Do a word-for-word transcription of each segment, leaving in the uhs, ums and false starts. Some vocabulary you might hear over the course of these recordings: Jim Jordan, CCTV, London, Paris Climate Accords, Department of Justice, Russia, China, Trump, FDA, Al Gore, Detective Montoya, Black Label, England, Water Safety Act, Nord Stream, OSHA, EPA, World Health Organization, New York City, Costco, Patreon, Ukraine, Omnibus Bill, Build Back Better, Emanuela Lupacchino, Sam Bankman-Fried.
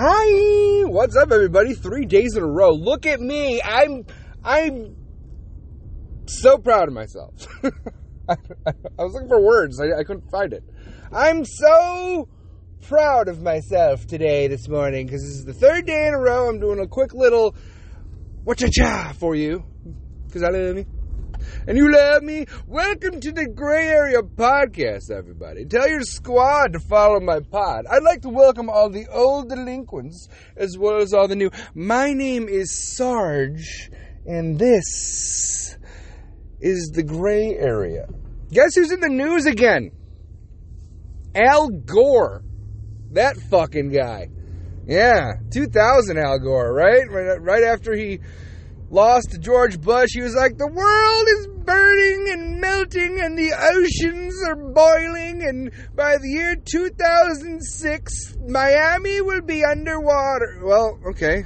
Hi, what's up, everybody? Three days in a row. Look at me. I'm, I'm so proud of myself. I, I, I was looking for words. I, I couldn't find it. I'm so proud of myself today, this morning, because this is the third day in a row. I'm doing a quick little wa-cha-cha for you, because I love you. And you love me? Welcome to the Gray Area Podcast, everybody. Tell your squad to follow my pod. I'd like to welcome all the old delinquents as well as all the new. My name is Sarge, and this is the Gray Area. Guess who's in the news again? Al Gore. That fucking guy. Yeah, two thousand Al Gore, right? Right, right after he lost to George Bush, he was like, the world is burning and melting and the oceans are boiling, and by the year two thousand six, Miami will be underwater. Well, okay.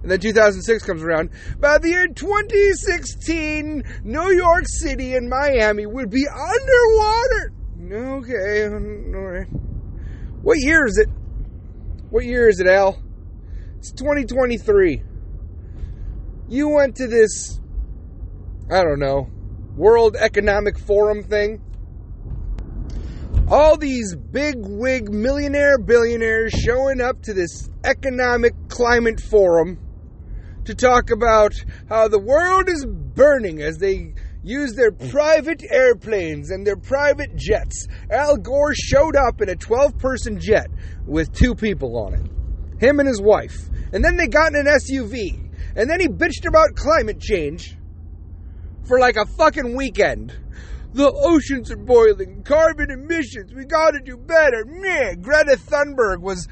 And then two thousand six comes around. By the year twenty sixteen, New York City and Miami would be underwater. Okay, all right. What year is it? What year is it, Al? It's twenty twenty-three. You went to this, I don't know, World Economic Forum thing. All these big wig millionaire billionaires showing up to this economic climate forum to talk about how the world is burning as they use their private airplanes and their private jets. Al Gore showed up in a twelve-person jet with two people on it, him and his wife. And then they got in an S U V. And then he bitched about climate change for like a fucking weekend. The oceans are boiling, carbon emissions, we gotta do better. Meh. Greta Thunberg was,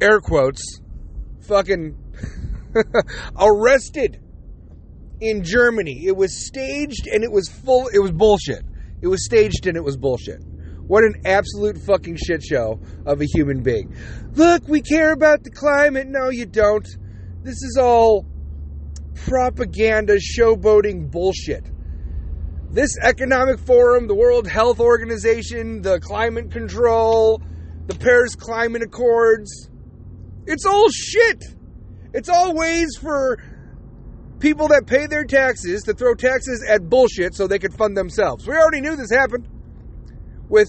air quotes, fucking arrested in Germany. It was staged and it was full, it was bullshit. It was staged and it was bullshit. What an absolute fucking shit show of a human being. Look, we care about the climate. No, you don't. This is all propaganda, showboating bullshit. This economic forum, the World Health Organization, the climate control, the Paris Climate Accords, it's all shit. It's all ways for people that pay their taxes to throw taxes at bullshit so they could fund themselves. We already knew this happened with,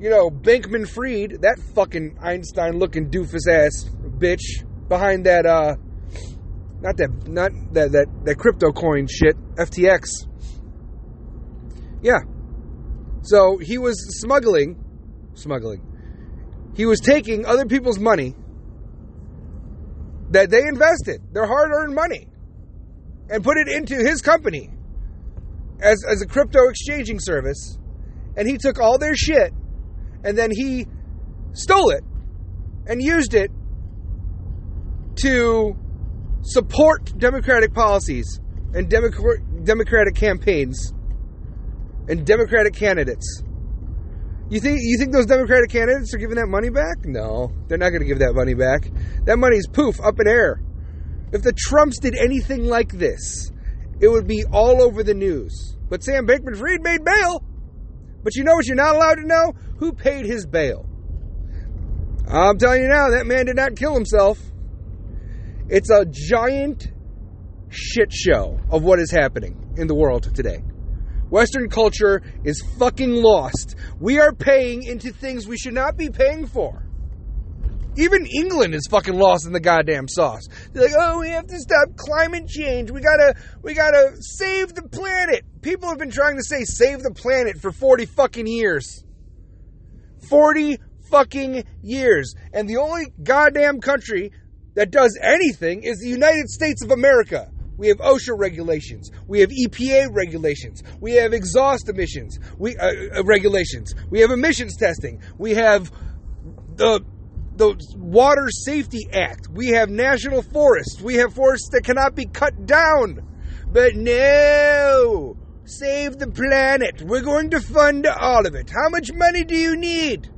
you know, Bankman Fried, that fucking Einstein-looking doofus-ass bitch. Behind that, uh, not that, not that, that, that crypto coin shit, F T X. Yeah. So he was smuggling, smuggling. He was taking other people's money that they invested, their hard-earned money, and put it into his company as, as a crypto exchanging service. And he took all their shit and then he stole it and used it to support Democratic policies and Demo- Democratic campaigns and Democratic candidates. You think you think those Democratic candidates are giving that money back? No, they're not going to give that money back. That money's poof, up in air. If the Trumps did anything like this, it would be all over the news. But Sam Bankman-Fried made bail. But you know what you're not allowed to know? Who paid his bail? I'm telling you now, that man did not kill himself. It's a giant shit show of what is happening in the world today. Western culture is fucking lost. We are paying into things we should not be paying for. Even England is fucking lost in the goddamn sauce. They're like, oh, we have to stop climate change. We gotta, we gotta save the planet. People have been trying to say save the planet for forty fucking years. forty fucking years. And the only goddamn country that does anything is the United States of America. We have OSHA regulations. We have E P A regulations. We have exhaust emissions we, uh, uh, regulations. We have emissions testing. We have the, the Water Safety Act. We have national forests. We have forests that cannot be cut down. But no, save the planet. We're going to fund all of it. How much money do you need?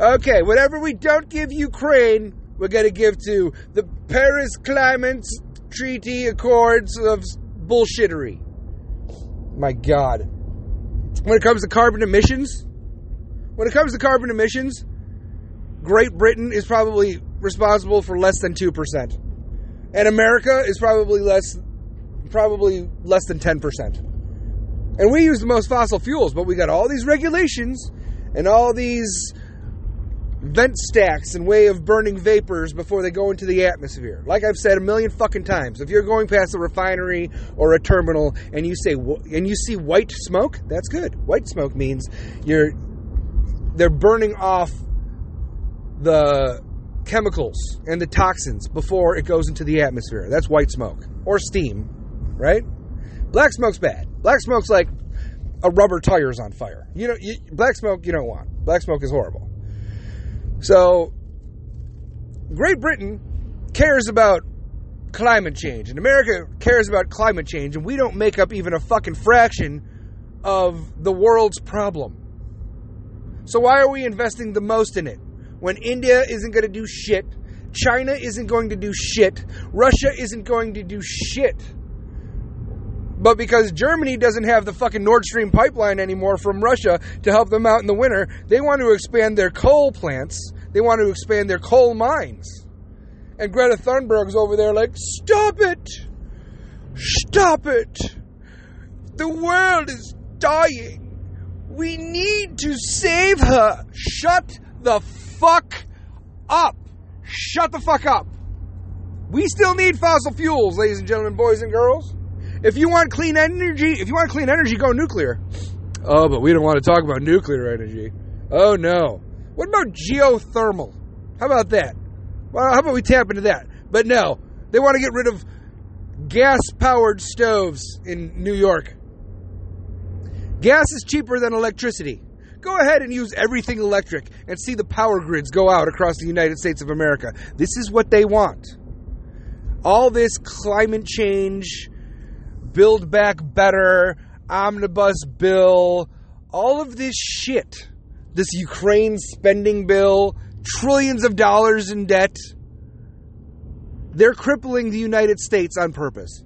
Okay, whatever we don't give Ukraine, we're going to give to the Paris Climate Treaty Accords of bullshittery. My God. When it comes to carbon emissions, when it comes to carbon emissions, Great Britain is probably responsible for less than two percent. And America is probably less, probably less than ten percent. And we use the most fossil fuels, but we got all these regulations and all these vent stacks and way of burning vapors before they go into the atmosphere. Like I've said a million fucking times, if you're going past a refinery or a terminal and you say and you see white smoke, that's good. White smoke means you're they're burning off the chemicals and the toxins before it goes into the atmosphere. That's white smoke or steam, right? Black smoke's bad. Black smoke's like a rubber tire's on fire. You know, you, black smoke you don't want. Black smoke is horrible. So, Great Britain cares about climate change, and America cares about climate change, and we don't make up even a fucking fraction of the world's problem. So why are we investing the most in it? When India isn't going to do shit, China isn't going to do shit, Russia isn't going to do shit. But because Germany doesn't have the fucking Nord Stream pipeline anymore from Russia to help them out in the winter, they want to expand their coal plants. They want to expand their coal mines. And Greta Thunberg's over there like, stop it! Stop it! The world is dying. We need to save her. Shut the fuck up. Shut the fuck up. We still need fossil fuels, ladies and gentlemen, boys and girls. If you want clean energy, if you want clean energy, go nuclear. Oh, but we don't want to talk about nuclear energy. Oh, no. What about geothermal? How about that? Well, how about we tap into that? But no, they want to get rid of gas-powered stoves in New York. Gas is cheaper than electricity. Go ahead and use everything electric and see the power grids go out across the United States of America. This is what they want. All this climate change, Build Back Better, Omnibus Bill, all of this shit. This Ukraine spending bill, trillions of dollars in debt. They're crippling the United States on purpose.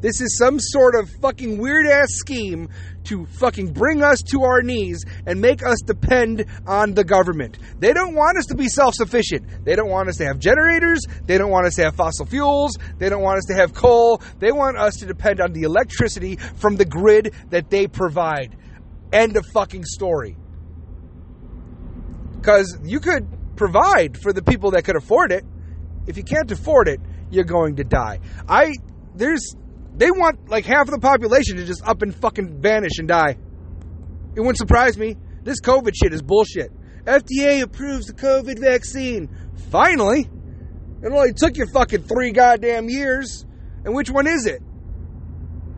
This is some sort of fucking weird-ass scheme to fucking bring us to our knees and make us depend on the government. They don't want us to be self-sufficient. They don't want us to have generators. They don't want us to have fossil fuels. They don't want us to have coal. They want us to depend on the electricity from the grid that they provide. End of fucking story. Because you could provide for the people that could afford it. If you can't afford it, you're going to die. I... There's... They want, like, half of the population to just up and fucking vanish and die. It wouldn't surprise me. This COVID shit is bullshit. F D A approves the COVID vaccine. Finally. It only took you fucking three goddamn years. And which one is it?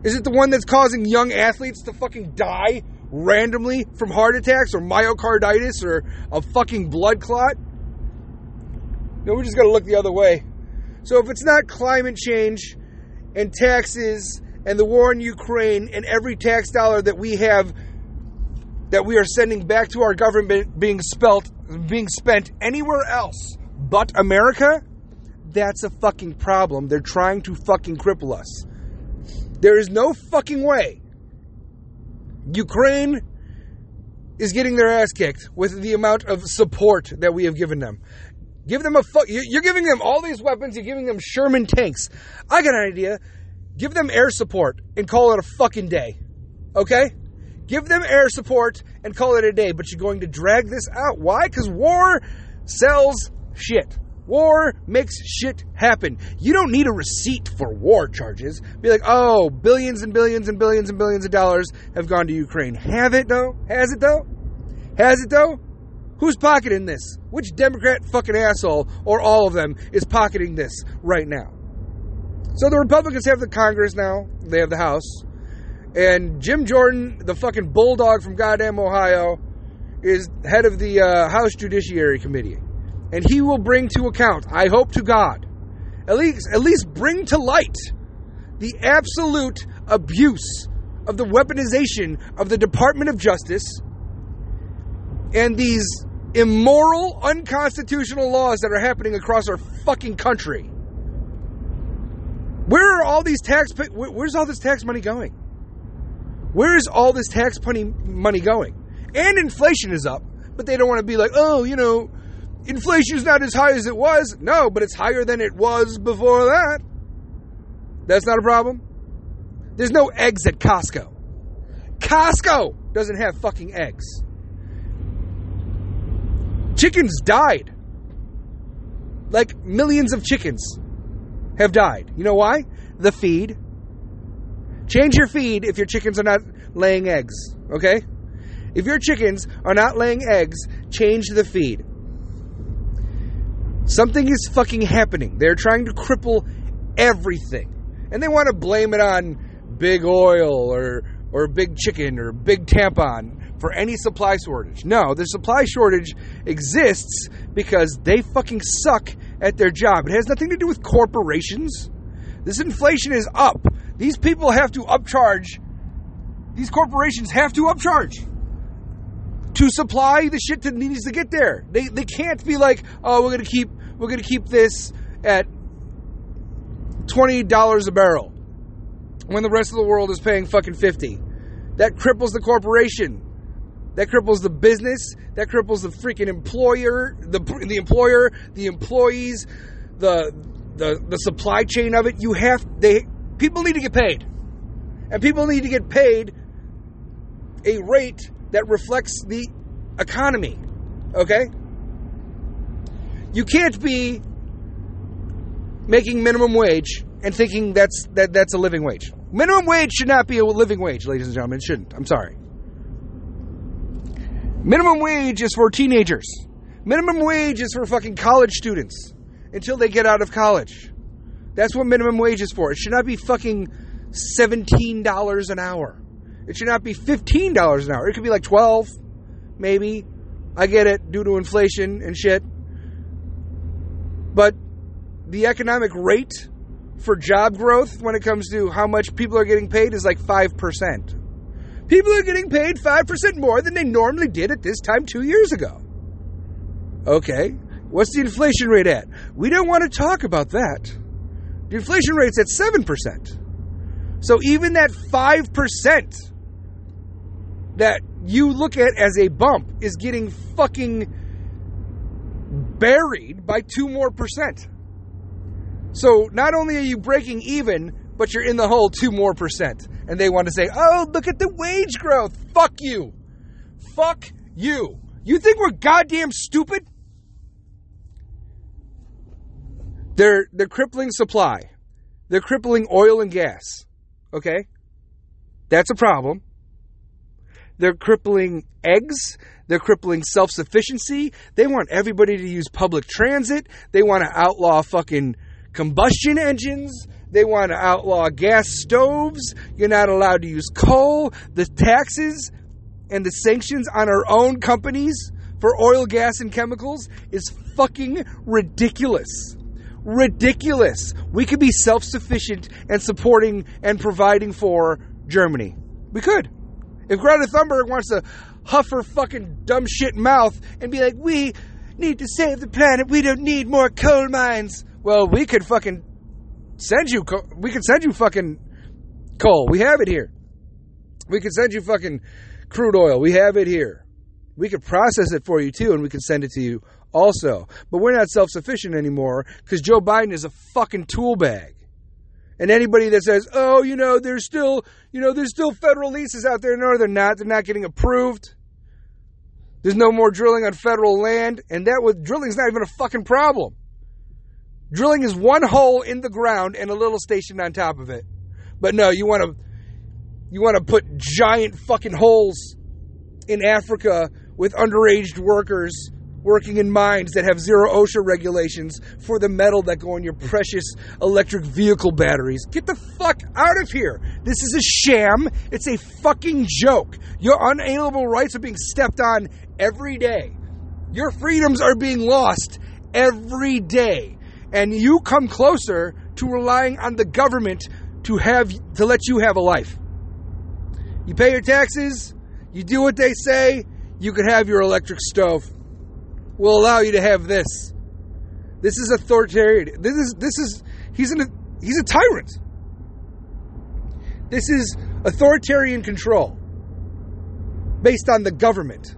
Is it the one that's causing young athletes to fucking die randomly from heart attacks or myocarditis or a fucking blood clot? No, we just got to look the other way. So if it's not climate change and taxes and the war in Ukraine and every tax dollar that we have that we are sending back to our government being spelt, being spent anywhere else but America, that's a fucking problem. They're trying to fucking cripple us. There is no fucking way. Ukraine is getting their ass kicked with the amount of support that we have given them. Give them a fuck. You're giving them all these weapons. You're giving them Sherman tanks. I got an idea. Give them air support and call it a fucking day. Okay? Give them air support and call it a day. But you're going to drag this out. Why? Because war sells shit. War makes shit happen. You don't need a receipt for war charges. Be like, oh, billions and billions and billions and billions of dollars have gone to Ukraine. Have it, though? Has it, though? Has it, though? Who's pocketing this? Which Democrat fucking asshole, or all of them, is pocketing this right now? So the Republicans have the Congress now. They have the House. And Jim Jordan, the fucking bulldog from goddamn Ohio, is head of the uh, House Judiciary Committee. And he will bring to account, I hope to God, at least, at least bring to light the absolute abuse of the weaponization of the Department of Justice and these immoral, unconstitutional laws that are happening across our fucking country. Where are all these tax... Where's all this tax money going? Where is all this tax money money going? And inflation is up, but they don't want to be like, oh, you know, Inflation's not as high as it was. No, but it's higher than it was before that. That's not a problem. There's no eggs at Costco. Costco doesn't have fucking eggs. Chickens died. Like, millions of chickens have died. You know why? The feed. Change your feed if your chickens are not laying eggs, okay? If your chickens are not laying eggs, change the feed. Something is fucking happening. They're trying to cripple everything. And they want to blame it on big oil or, or big chicken or big tampon for any supply shortage. No, the supply shortage exists because they fucking suck at their job. It has nothing to do with corporations. This inflation is up. These people have to upcharge. These corporations have to upcharge to supply the shit that needs to get there. They they can't be like, oh, we're gonna keep we're gonna keep this at twenty dollars a barrel when the rest of the world is paying fucking fifty. That cripples the corporation. That cripples the business. That cripples the freaking employer, the the employer, the employees, the the the supply chain of it. You have they. People need to get paid. And people need to get paid a rate that reflects the economy. Okay? You can't be making minimum wage and thinking that's that that's a living wage. Minimum wage should not be a living wage, ladies and gentlemen. It shouldn't. I'm sorry. Minimum wage is for teenagers. Minimum wage is for fucking college students until they get out of college. That's what minimum wage is for. It should not be fucking seventeen dollars an hour. It should not be fifteen dollars an hour. It could be like twelve, maybe. I get it, due to inflation and shit. But the economic rate for job growth when it comes to how much people are getting paid is like five percent. People are getting paid five percent more than they normally did at this time two years ago. Okay, what's the inflation rate at? We don't want to talk about that. The inflation rate's at seven percent. So even that five percent that you look at as a bump is getting fucking buried by two more percent. So not only are you breaking even, but you're in the hole two more percent. And they want to say, oh, look at the wage growth. Fuck you. Fuck you. You think we're goddamn stupid? They're, they're crippling supply. They're crippling oil and gas. Okay? That's a problem. They're crippling eggs. They're crippling self-sufficiency. They want everybody to use public transit. They want to outlaw fucking combustion engines. They want to outlaw gas stoves. You're not allowed to use coal. The taxes and the sanctions on our own companies for oil, gas, and chemicals is fucking ridiculous. Ridiculous. We could be self-sufficient and supporting and providing for Germany. We could. If Greta Thunberg wants to huff her fucking dumb shit mouth and be like, we need to save the planet, we don't need more coal mines. Well, we could fucking send you co- we could send you fucking coal. We have it here. We could send you fucking crude oil. We have it here. We could process it for you too, and we could send it to you also. But we're not self-sufficient anymore because Joe Biden is a fucking tool bag. And anybody that says, oh, you know, there's still, you know, there's still federal leases out there. No, they're not. They're not getting approved. There's no more drilling on federal land. And that with drilling is not even a fucking problem. Drilling is one hole in the ground and a little station on top of it. But no, you want to, you want to put giant fucking holes in Africa with underage workers working in mines that have zero OSHA regulations for the metal that go in your precious electric vehicle batteries. Get the fuck out of here. This is a sham. It's a fucking joke. Your unalienable rights are being stepped on every day. Your freedoms are being lost every day. And you come closer to relying on the government to have to let you have a life. You pay your taxes. You do what they say. You could have your electric stove. Will allow you to have this. This is authoritarian. This is this is he's an he's a tyrant. This is authoritarian control based on the government.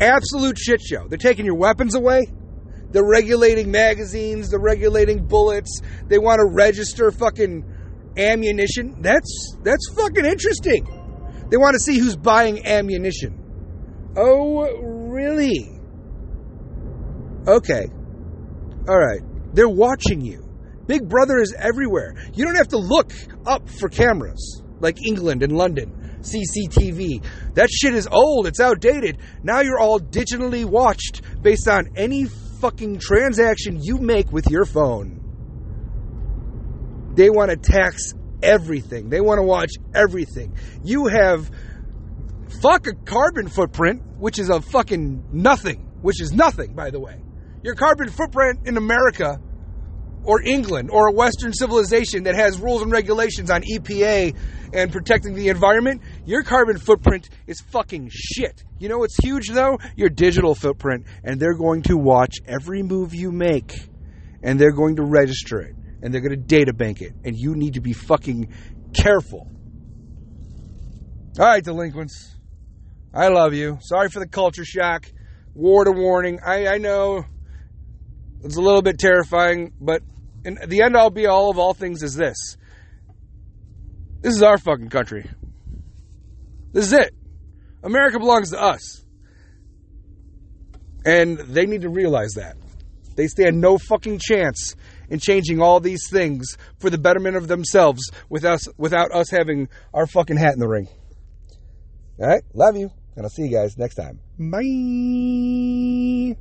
Absolute shit show. They're taking your weapons away. They're regulating magazines. They're regulating bullets. They want to register fucking ammunition. That's that's fucking interesting. They want to see who's buying ammunition. Oh, really? Okay. All right. They're watching you. Big Brother is everywhere. You don't have to look up for cameras like England and London, C C T V. That shit is old. It's outdated. Now you're all digitally watched based on any fucking transaction you make with your phone. They want to tax everything. They want to watch everything. You have fuck a carbon footprint, which is a fucking nothing, which is nothing, by the way. Your carbon footprint in America or England or a Western civilization that has rules and regulations on E P A and protecting the environment, your carbon footprint is fucking shit. You know what's huge, though? Your digital footprint. And they're going to watch every move you make, and they're going to register it, and they're going to data bank it, and you need to be fucking careful. All right, delinquents. I love you. Sorry for the culture shock. War to warning. I, I know it's a little bit terrifying, but in the end all be all of all things is this. This is our fucking country. This is it. America belongs to us. And they need to realize that. They stand no fucking chance in changing all these things for the betterment of themselves with us, without us having our fucking hat in the ring. All right? Love you. And I'll see you guys next time. Bye.